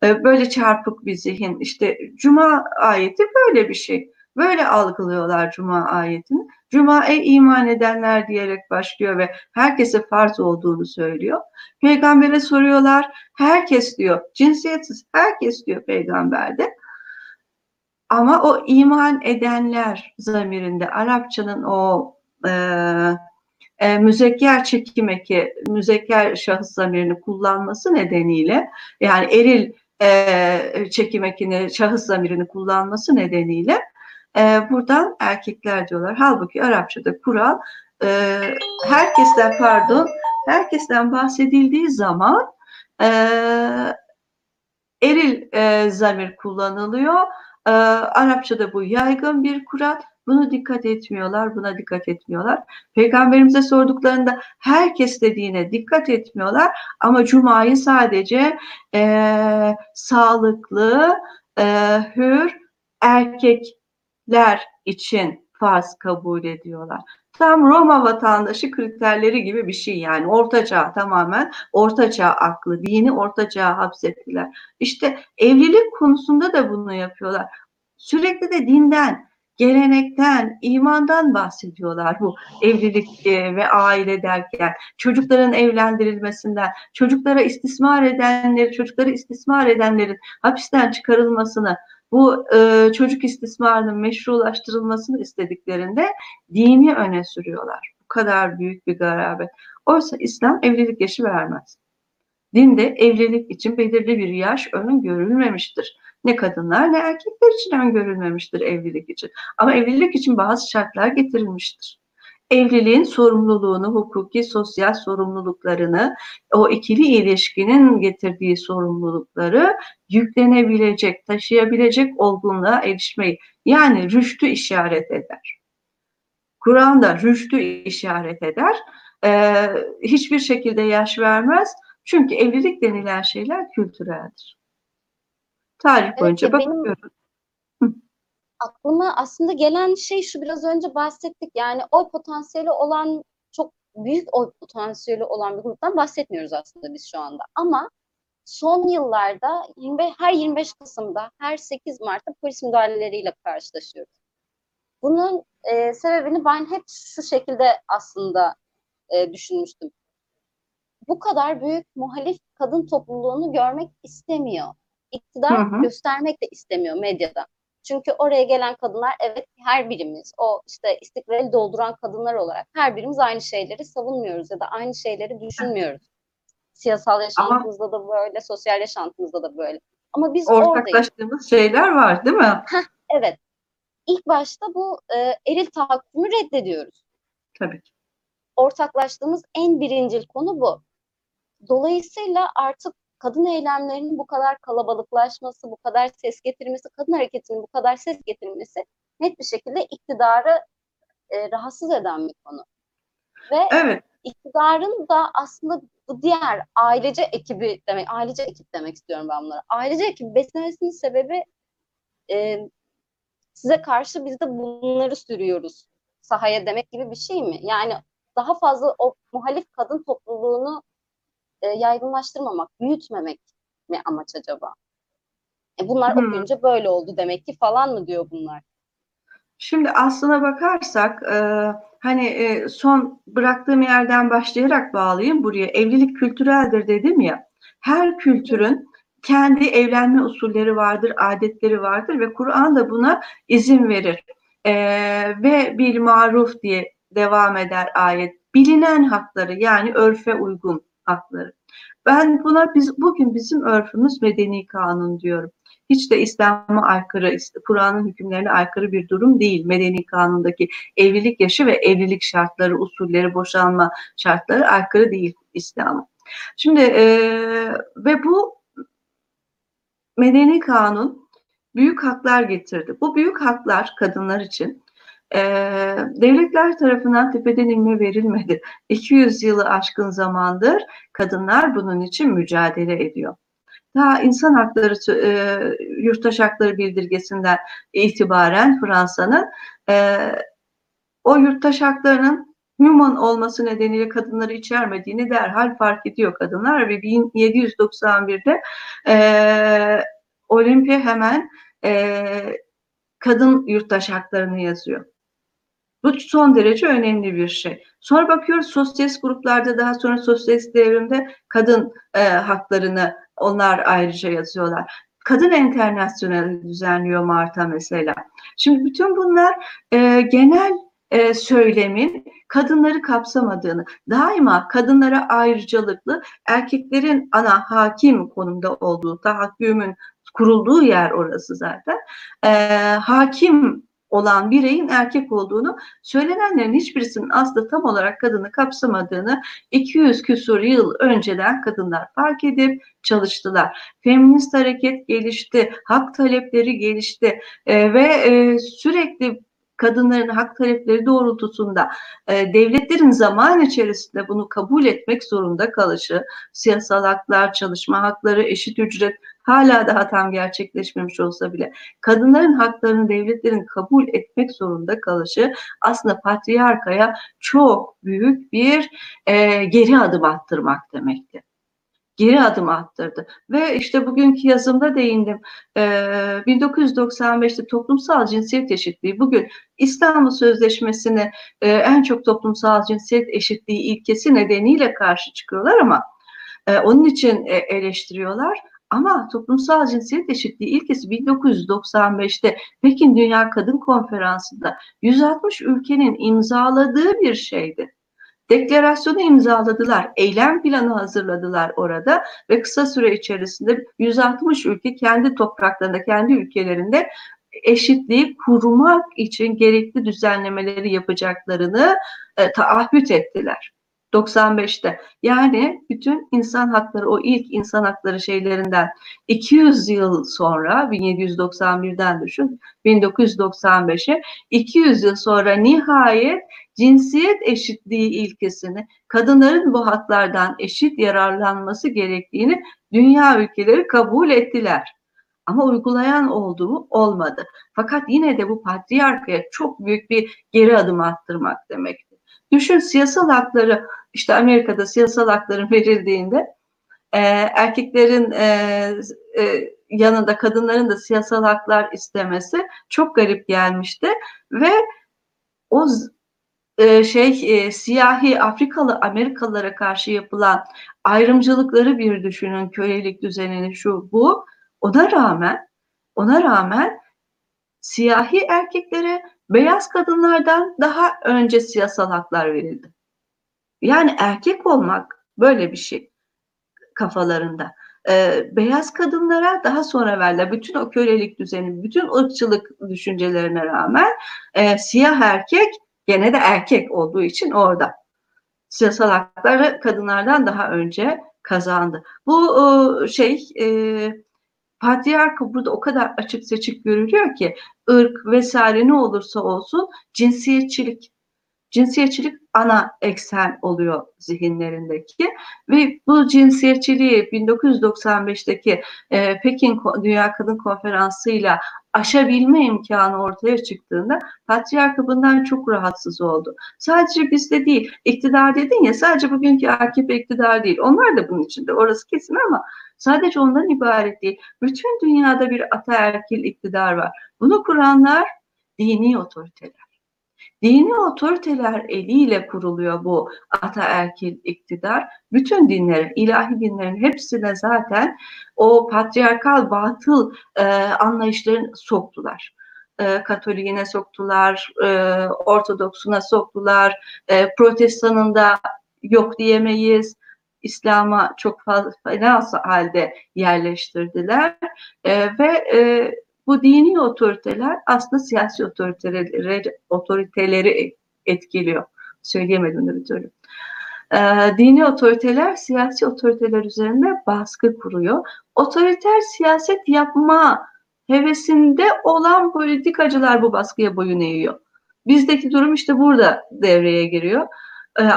Böyle çarpık bir zihin. İşte Cuma ayeti böyle bir şey. Böyle algılıyorlar Cuma ayetini. Cuma iman edenler diyerek başlıyor ve herkese farz olduğunu söylüyor. Peygamber'e soruyorlar. Herkes diyor. Cinsiyetsiz herkes diyor peygamberde. Ama o iman edenler zamirinde Arapçanın o müzekker çekimeki, müzekker şahıs zamirini kullanması nedeniyle, yani eril çekimekini, şahıs zamirini kullanması nedeniyle buradan erkekler diyorlar. Halbuki Arapçada kural herkesten bahsedildiği zaman eril zamir kullanılıyor. Arapçada bu yaygın bir kural. Buna dikkat etmiyorlar. Peygamberimize sorduklarında herkes dediğine dikkat etmiyorlar. Ama Cuma'yı sadece sağlıklı, hür erkekler için farz kabul ediyorlar. Tam Roma vatandaşı kriterleri gibi bir şey yani. Ortaçağ, tamamen ortaçağ aklı, dini ortaçağa hapsettiler. İşte evlilik konusunda da bunu yapıyorlar. Sürekli de dinden, gelenekten, imandan bahsediyorlar bu evlilik ve aile derken. Çocukların evlendirilmesinden, çocukları istismar edenlerin hapisten çıkarılmasını, bu çocuk istismarının meşrulaştırılmasını istediklerinde dini öne sürüyorlar. Bu kadar büyük bir garabet. Oysa İslam evlilik yaşı vermez. Dinde evlilik için belirli bir yaş öngörülmemiştir. Ne kadınlar ne erkekler için öngörülmemiştir evlilik için. Ama evlilik için bazı şartlar getirilmiştir. Evliliğin sorumluluğunu, hukuki, sosyal sorumluluklarını, o ikili ilişkinin getirdiği sorumlulukları yüklenebilecek, taşıyabilecek olgunluğa erişmeyi, yani rüştü işaret eder. Kur'an'da rüştü işaret eder. Hiçbir şekilde yaş vermez. Çünkü evlilik denilen şeyler kültüreldir. Tarih boyunca bakıyorum. Aklıma aslında gelen şey şu, biraz önce bahsettik. Yani oy potansiyeli olan, çok büyük oy potansiyeli olan bir gruptan bahsetmiyoruz aslında biz şu anda. Ama son yıllarda her 25 Kasım'da, her 8 Mart'ta polis müdahaleleriyle karşılaşıyoruz. Bunun sebebini ben hep şu şekilde aslında düşünmüştüm. Bu kadar büyük muhalif kadın topluluğunu görmek istemiyor. İktidar göstermek de istemiyor medyada. Çünkü oraya gelen kadınlar, evet, her birimiz o işte istiklali dolduran kadınlar olarak her birimiz aynı şeyleri savunmuyoruz ya da aynı şeyleri düşünmüyoruz. Siyasal yaşantımızda da böyle, sosyal yaşantımızda da böyle. Ama biz ortaklaştığımız şeyler var, değil mi? Evet. İlk başta bu eril tahakkümü reddediyoruz. Tabii ki. Ortaklaştığımız en birincil konu bu. Dolayısıyla artık kadın eylemlerinin bu kadar kalabalıklaşması, bu kadar ses getirmesi, kadın hareketinin bu kadar ses getirmesi net bir şekilde iktidarı rahatsız eden bir konu. Ve evet, iktidarın da aslında bu diğer ailece ekip demek istiyorum ben bunlara. Ailece ekip beslemesinin sebebi size karşı biz de bunları sürüyoruz sahaya demek gibi bir şey mi? Yani daha fazla o muhalif kadın topluluğunu yaygınlaştırmamak, büyütmemek mi amaç acaba? Bunlar okuyunca böyle oldu demek ki falan mı diyor bunlar? Şimdi aslına bakarsak hani son bıraktığım yerden başlayarak bağlayayım buraya. Evlilik kültüreldir dedim ya. Her kültürün kendi evlenme usulleri vardır, adetleri vardır ve Kur'an da buna izin verir. Ve bil maruf diye devam eder ayet. Bilinen hakları, yani örfe uygun hakları. Ben buna bugün bizim örfümüz medeni kanun diyorum. Hiç de İslam'a aykırı, Kur'an'ın hükümlerine aykırı bir durum değil. Medeni kanundaki evlilik yaşı ve evlilik şartları, usulleri, boşanma şartları aykırı değil İslam'a. Şimdi ve bu medeni kanun büyük haklar getirdi. Bu büyük haklar kadınlar için devletler tarafından tepeden inme verilmedi. 200 yılı aşkın zamandır kadınlar bunun için mücadele ediyor. Daha insan hakları, yurttaş hakları bildirgesinden itibaren Fransa'nın o yurttaş haklarının human olması nedeniyle kadınları içermediğini derhal fark ediyor kadınlar ve 1791'de Olimpia hemen kadın yurttaş haklarını yazıyor. Bu son derece önemli bir şey. Sonra bakıyoruz sosyalist gruplarda, daha sonra sosyalist devrimde kadın haklarını onlar ayrıca yazıyorlar. Kadın Enternasyoneli düzenliyor Mart'a mesela. Şimdi bütün bunlar genel söylemin kadınları kapsamadığını, daima kadınlara ayrıcalıklı, erkeklerin ana hakim konumda olduğu, tahakkümün kurulduğu yer orası zaten, hakim olan bireyin erkek olduğunu, söylenenlerin hiçbirisinin aslında tam olarak kadını kapsamadığını 200 küsur yıl önceden kadınlar fark edip çalıştılar. Feminist hareket gelişti, hak talepleri gelişti ve sürekli kadınların hak talepleri doğrultusunda devletlerin zaman içerisinde bunu kabul etmek zorunda kalışı, siyasal haklar, çalışma hakları, eşit ücret hala daha tam gerçekleşmemiş olsa bile kadınların haklarını devletlerin kabul etmek zorunda kalışı aslında patriarkaya çok büyük bir geri adım attırmak demekti. Geri adım attırdı ve işte bugünkü yazımda değindim. 1995'te toplumsal cinsiyet eşitliği, bugün İstanbul Sözleşmesi'ne en çok toplumsal cinsiyet eşitliği ilkesi nedeniyle karşı çıkıyorlar ama onun için eleştiriyorlar. Ama toplumsal cinsiyet eşitliği ilkesi 1995'te Pekin Dünya Kadın Konferansı'nda 160 ülkenin imzaladığı bir şeydi. Deklarasyonu imzaladılar, eylem planı hazırladılar orada ve kısa süre içerisinde 160 ülke kendi topraklarında, kendi ülkelerinde eşitliği korumak için gerekli düzenlemeleri yapacaklarını taahhüt ettiler 95'te. Yani bütün insan hakları, o ilk insan hakları şeylerinden 200 yıl sonra, 1791'den düşün 1995'e, 200 yıl sonra nihayet cinsiyet eşitliği ilkesini, kadınların bu haklardan eşit yararlanması gerektiğini dünya ülkeleri kabul ettiler. Ama uygulayan oldu mu? Olmadı. Fakat yine de bu patriarkaya çok büyük bir geri adım attırmak demekti. Düşün, siyasal hakları, işte Amerika'da siyasal hakların verildiğinde erkeklerin yanında kadınların da siyasal haklar istemesi çok garip gelmişti ve o siyahi Afrikalı Amerikalılara karşı yapılan ayrımcılıkları bir düşünün, kölelik düzenini, şu bu, ona rağmen siyahi erkeklere beyaz kadınlardan daha önce siyasal haklar verildi. Yani erkek olmak böyle bir şey kafalarında. Beyaz kadınlara daha sonra verdiler. Bütün o kölelik düzeni, bütün ırkçılık düşüncelerine rağmen siyah erkek gene de erkek olduğu için orada siyasal hakları kadınlardan daha önce kazandı. Bu patriarka burada o kadar açık seçik görülüyor ki, ırk vesaire ne olursa olsun cinsiyetçilik ana eksen oluyor zihinlerindeki ve bu cinsiyetçiliği 1995'teki Pekin Dünya Kadın Konferansı'yla aşabilme imkanı ortaya çıktığında patriarka bundan çok rahatsız oldu. Sadece bizde değil, iktidar dedin ya, sadece bugünkü AKP iktidar değil. Onlar da bunun içinde, orası kesin, ama sadece ondan ibaret değil. Bütün dünyada bir ataerkil iktidar var. Bunu kuranlar dini otoriteler. Dini otoriteler eliyle kuruluyor bu ataerkil iktidar. Bütün dinlerin, ilahi dinlerin hepsine zaten o patriarkal batıl anlayışlarını soktular. Katoliğine soktular, Ortodoksuna soktular, Protestanında yok diyemeyiz. İslam'a çok fena halde yerleştirdiler ve bu dini otoriteler aslında siyasi otoriteleri etkiliyor. Söyleyemedim de bir türlü. Dini otoriteler siyasi otoriteler üzerinde baskı kuruyor. Otoriter siyaset yapma hevesinde olan politikacılar bu baskıya boyun eğiyor. Bizdeki durum işte burada devreye giriyor.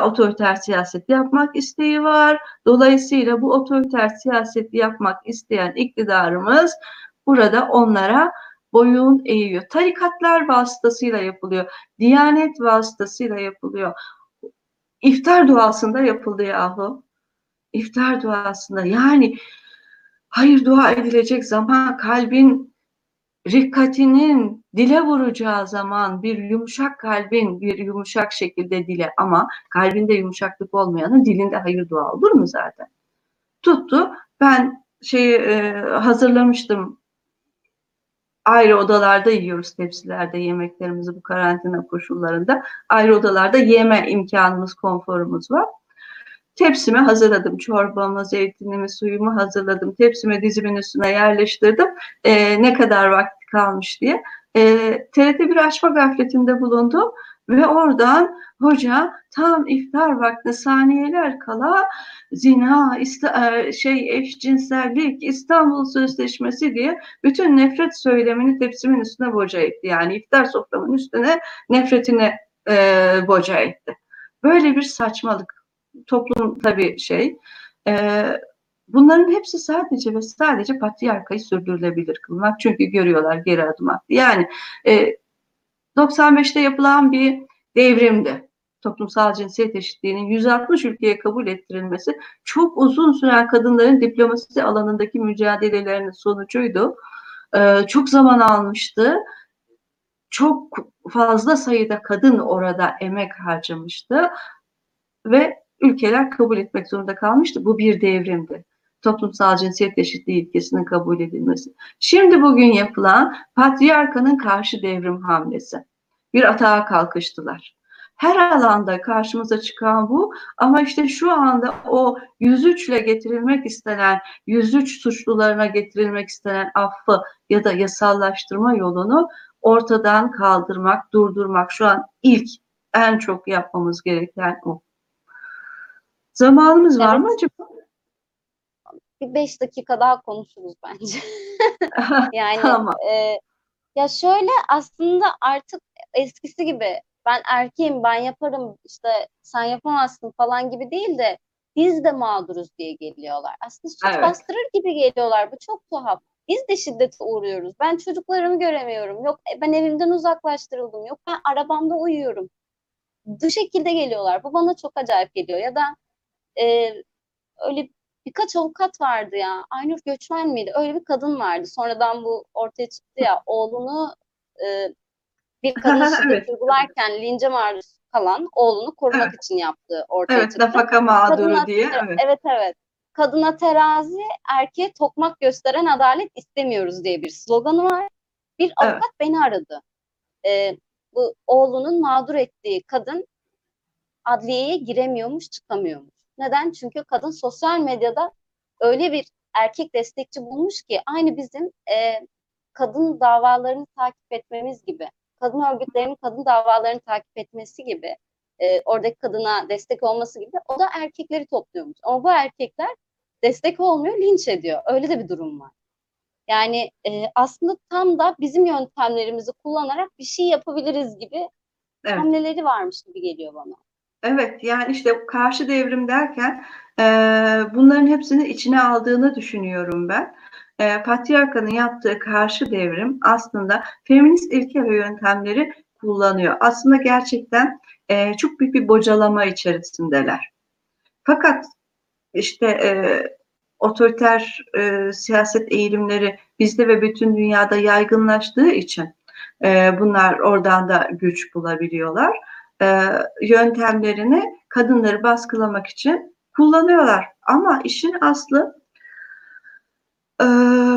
Otoriter siyaset yapmak isteği var. Dolayısıyla bu otoriter siyaseti yapmak isteyen iktidarımız burada onlara boyun eğiyor. Tarikatlar vasıtasıyla yapılıyor. Diyanet vasıtasıyla yapılıyor. İftar duasında yapıldı yahu. İftar duasında, yani hayır, dua edilecek zaman, kalbin rikkatinin dile vuracağı zaman, bir yumuşak kalbin, bir yumuşak şekilde dile, ama kalbinde yumuşaklık olmayanın dilinde hayır dua olur mu zaten? Tuttu. Ben hazırlamıştım. Ayrı odalarda yiyoruz tepsilerde yemeklerimizi bu karantina koşullarında. Ayrı odalarda yeme imkanımız, konforumuz var. Tepsime hazırladım. Çorbamı, zeytinimi, suyumu hazırladım. Tepsime dizimin üstüne yerleştirdim. Ne kadar vakit kalmış diye. TRT bir açma gafletinde bulundu ve oradan hoca tam iftar vakti saniyeler kala zina, eşcinsellik, İstanbul Sözleşmesi diye bütün nefret söylemini tepsimin üstüne boca etti. Yani iftar soframın üstüne nefretini boca etti. Böyle bir saçmalık. Toplum tabii bunların hepsi sadece ve sadece patriarkayı sürdürülebilir kılmak. Çünkü görüyorlar geri adım attı. Yani 95'te yapılan bir devrimdi. Toplumsal cinsiyet eşitliğinin 160 ülkeye kabul ettirilmesi çok uzun süren kadınların diplomasi alanındaki mücadelelerinin sonucuydu. Çok zaman almıştı. Çok fazla sayıda kadın orada emek harcamıştı. Ve ülkeler kabul etmek zorunda kalmıştı. Bu bir devrimdi. Toplumsal cinsiyet eşitliği ilkesinin kabul edilmesi. Şimdi bugün yapılan patriarkanın karşı devrim hamlesi. Bir atağa kalkıştılar. Her alanda karşımıza çıkan bu ama işte şu anda o 103'le getirilmek istenen, 103 suçlularına getirilmek istenen affı ya da yasallaştırma yolunu ortadan kaldırmak, durdurmak şu an ilk en çok yapmamız gereken o. Zamanımız var mı acaba? Bir 5 dakika daha konuşuruz bence. Yani tamam. Ya şöyle aslında artık eskisi gibi ben erkeğim ben yaparım işte sen yapamazsın falan gibi değil de biz de mağduruz diye geliyorlar. Aslında suç bastırır gibi geliyorlar. Bu çok tuhaf. Biz de şiddete uğruyoruz. Ben çocuklarımı göremiyorum. Yok ben evimden uzaklaştırıldım. Yok ben arabamda uyuyorum. Bu şekilde geliyorlar. Bu bana çok acayip geliyor. Ya da öyle birkaç avukat vardı ya. Aynur Göçmen miydi? Öyle bir kadın vardı. Sonradan bu ortaya çıktı ya. Oğlunu bir kadın şiddet uygularken lince maruz kalan oğlunu korumak için yaptığı ortaya çıktı. Evet, nafaka mağduru diye. Evet. Kadına terazi, erkeğe tokmak gösteren adalet istemiyoruz diye bir sloganı var. Bir avukat beni aradı. Bu oğlunun mağdur ettiği kadın adliyeye giremiyormuş, çıkamıyormuş. Neden? Çünkü kadın sosyal medyada öyle bir erkek destekçi bulmuş ki aynı bizim kadın davalarını takip etmemiz gibi, kadın örgütlerinin kadın davalarını takip etmesi gibi, oradaki kadına destek olması gibi o da erkekleri topluyormuş. Ama bu erkekler destek olmuyor, linç ediyor. Öyle de bir durum var. Yani aslında tam da bizim yöntemlerimizi kullanarak bir şey yapabiliriz gibi hamleleri varmış gibi geliyor bana. Evet, yani işte karşı devrim derken bunların hepsini içine aldığını düşünüyorum ben. Patriarkanın yaptığı karşı devrim aslında feminist ilke ve yöntemleri kullanıyor. Aslında gerçekten çok büyük bir bocalama içerisindeler. Fakat işte otoriter siyaset eğilimleri bizde ve bütün dünyada yaygınlaştığı için bunlar oradan da güç bulabiliyorlar. Yöntemlerini kadınları baskılamak için kullanıyorlar. Ama işin aslı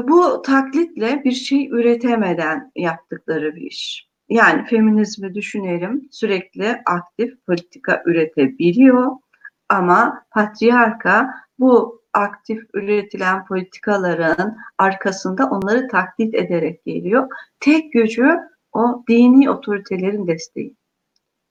bu taklitle bir şey üretemeden yaptıkları bir iş. Yani feminizmi düşünelim, sürekli aktif politika üretebiliyor ama patriarka bu aktif üretilen politikaların arkasında onları taklit ederek geliyor. Tek gücü o dini otoritelerin desteği.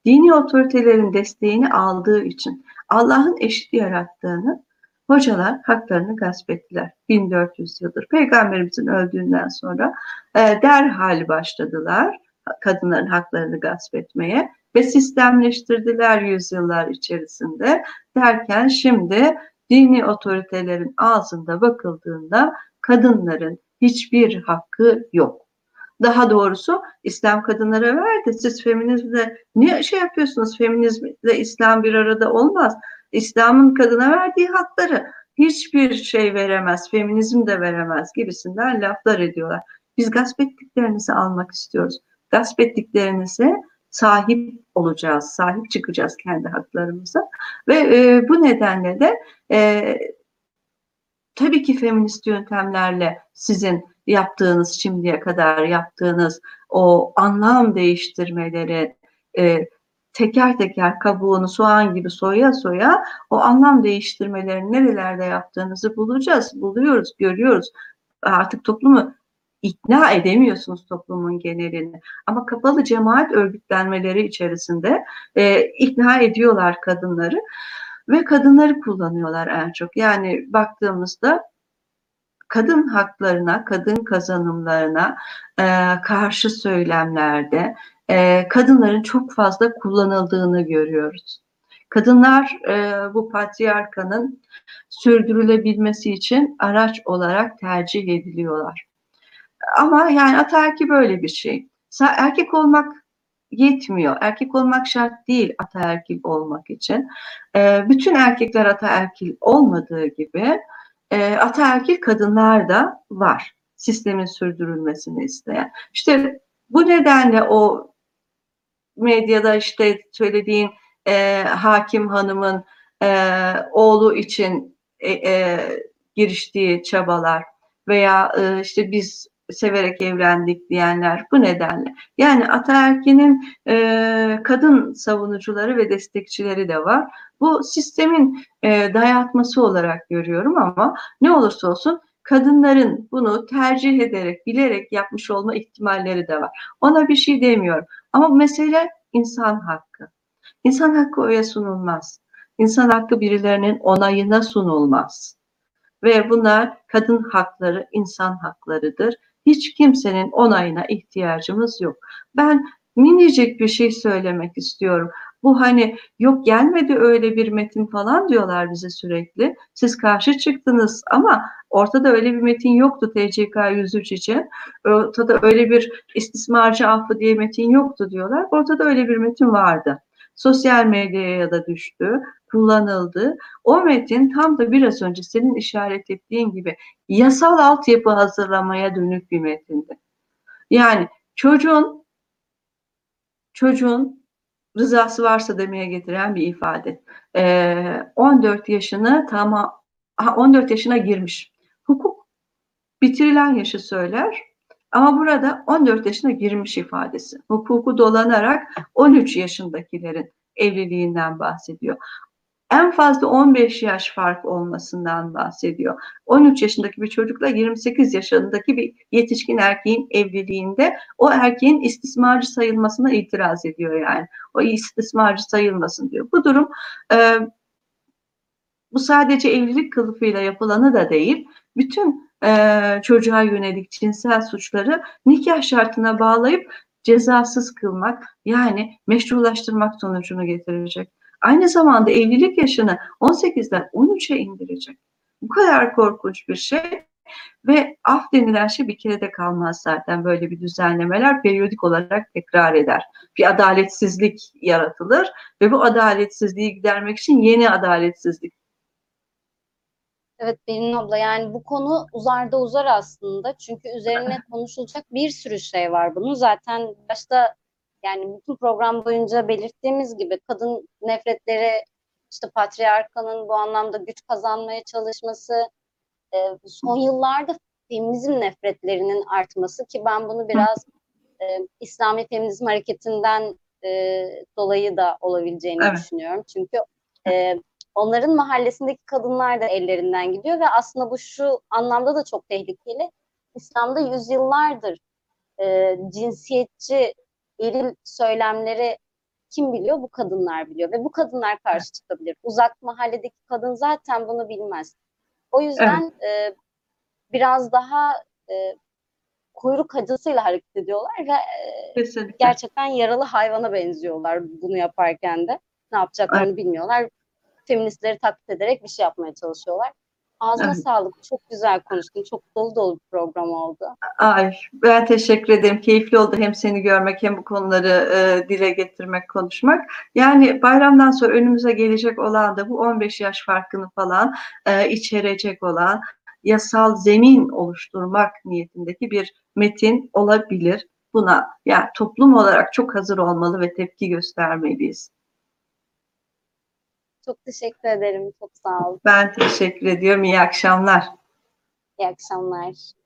Dini otoritelerin desteğini aldığı için Allah'ın eşit yarattığını hocalar haklarını gasp ettiler. 1400 yıldır Peygamberimizin öldüğünden sonra derhal başladılar kadınların haklarını gasp etmeye ve sistemleştirdiler yüzyıllar içerisinde derken şimdi dini otoritelerin ağzında bakıldığında kadınların hiçbir hakkı yok. Daha doğrusu İslam kadınlara verdi. Siz feminizmle ne şey yapıyorsunuz? Feminizmle İslam bir arada olmaz. İslam'ın kadına verdiği hakları hiçbir şey veremez, feminizm de veremez gibisinden laflar ediyorlar. Biz gasp ettiklerinizi almak istiyoruz. Gasp ettiklerinize sahip olacağız, sahip çıkacağız kendi haklarımıza. Ve bu nedenle de tabii ki feminist yöntemlerle sizin yaptığınız, şimdiye kadar yaptığınız o anlam değiştirmeleri teker teker kabuğunu soğan gibi soya soya o anlam değiştirmelerini nerelerde yaptığınızı buluyoruz, görüyoruz. Artık toplumu ikna edemiyorsunuz toplumun genelini. Ama kapalı cemaat örgütlenmeleri içerisinde ikna ediyorlar kadınları ve kadınları kullanıyorlar en çok. Yani baktığımızda kadın haklarına, kadın kazanımlarına karşı söylemlerde kadınların çok fazla kullanıldığını görüyoruz. Kadınlar bu patriarkanın sürdürülebilmesi için araç olarak tercih ediliyorlar. Ama yani ataerki böyle bir şey. Erkek olmak yetmiyor. Erkek olmak şart değil ataerkil olmak için. Bütün erkekler ataerkil olmadığı gibi ataerkil kadınlar da var. Sistemin sürdürülmesini isteyen. İşte bu nedenle o medyada işte söylediğin hakim hanımın oğlu için giriştiği çabalar veya işte biz severek evlendik diyenler bu nedenle. Yani ataerkinin kadın savunucuları ve destekçileri de var. Bu sistemin dayatması olarak görüyorum ama ne olursa olsun kadınların bunu tercih ederek, bilerek yapmış olma ihtimalleri de var. Ona bir şey demiyorum. Ama mesele insan hakkı. İnsan hakkı öyle sunulmaz. İnsan hakkı birilerinin onayına sunulmaz. Ve bunlar kadın hakları, insan haklarıdır. Hiç kimsenin onayına ihtiyacımız yok. Ben minicik bir şey söylemek istiyorum. Bu hani yok gelmedi öyle bir metin falan diyorlar bize sürekli. Siz karşı çıktınız ama ortada öyle bir metin yoktu TCK 103 için. Ortada öyle bir istismarcı affı diye metin yoktu diyorlar. Ortada öyle bir metin vardı. Sosyal medyaya da düştü, kullanıldı. O metin tam da biraz önce senin işaret ettiğin gibi yasal altyapı hazırlamaya dönük bir metindi. Yani çocuğun rızası varsa demeye getiren bir ifade. 14 yaşına girmiş. Hukuk bitirilen yaşı söyler. Ama burada 14 yaşına girmiş ifadesi. Hukuku dolanarak 13 yaşındakilerin evliliğinden bahsediyor. En fazla 15 yaş fark olmasından bahsediyor. 13 yaşındaki bir çocukla 28 yaşındaki bir yetişkin erkeğin evliliğinde o erkeğin istismarcı sayılmasına itiraz ediyor yani. O istismarcı sayılmasın diyor. Bu durum bu sadece evlilik kılıfıyla yapılanı da değil. Bütün çocuğa yönelik cinsel suçları nikah şartına bağlayıp cezasız kılmak yani meşrulaştırmak sonucunu getirecek. Aynı zamanda evlilik yaşını 18'den 13'e indirecek. Bu kadar korkunç bir şey ve af denilen şey bir kere de kalmaz zaten böyle bir düzenlemeler periyodik olarak tekrar eder. Bir adaletsizlik yaratılır ve bu adaletsizliği gidermek için yeni adaletsizlik. Evet Berrin abla yani bu konu uzarda uzar aslında çünkü üzerine konuşulacak bir sürü şey var bunun. Zaten başta yani bütün program boyunca belirttiğimiz gibi kadın nefretleri, işte patriarkanın bu anlamda güç kazanmaya çalışması, son yıllarda feminizm nefretlerinin artması ki ben bunu biraz İslami feminizm hareketinden dolayı da olabileceğini düşünüyorum. Çünkü onların mahallesindeki kadınlar da ellerinden gidiyor ve aslında bu şu anlamda da çok tehlikeli. İslam'da yüzyıllardır cinsiyetçi, eril söylemleri kim biliyor? Bu kadınlar biliyor ve bu kadınlar karşı çıkabilir. Uzak mahalledeki kadın zaten bunu bilmez. O yüzden biraz daha kuyruk acısıyla hareket ediyorlar ve gerçekten yaralı hayvana benziyorlar bunu yaparken de. Ne yapacaklarını bilmiyorlar. Feministleri taklit ederek bir şey yapmaya çalışıyorlar. Ağzına sağlık. Çok güzel konuştun. Çok dolu dolu bir program oldu. Ay, ben teşekkür ederim. Keyifli oldu hem seni görmek hem bu konuları dile getirmek, konuşmak. Yani bayramdan sonra önümüze gelecek olan da bu 15 yaş farkını falan içerecek olan yasal zemin oluşturmak niyetindeki bir metin olabilir. Buna yani toplum olarak çok hazır olmalı ve tepki göstermeliyiz. Çok teşekkür ederim. Çok sağ olun. Ben teşekkür ediyorum. İyi akşamlar. İyi akşamlar.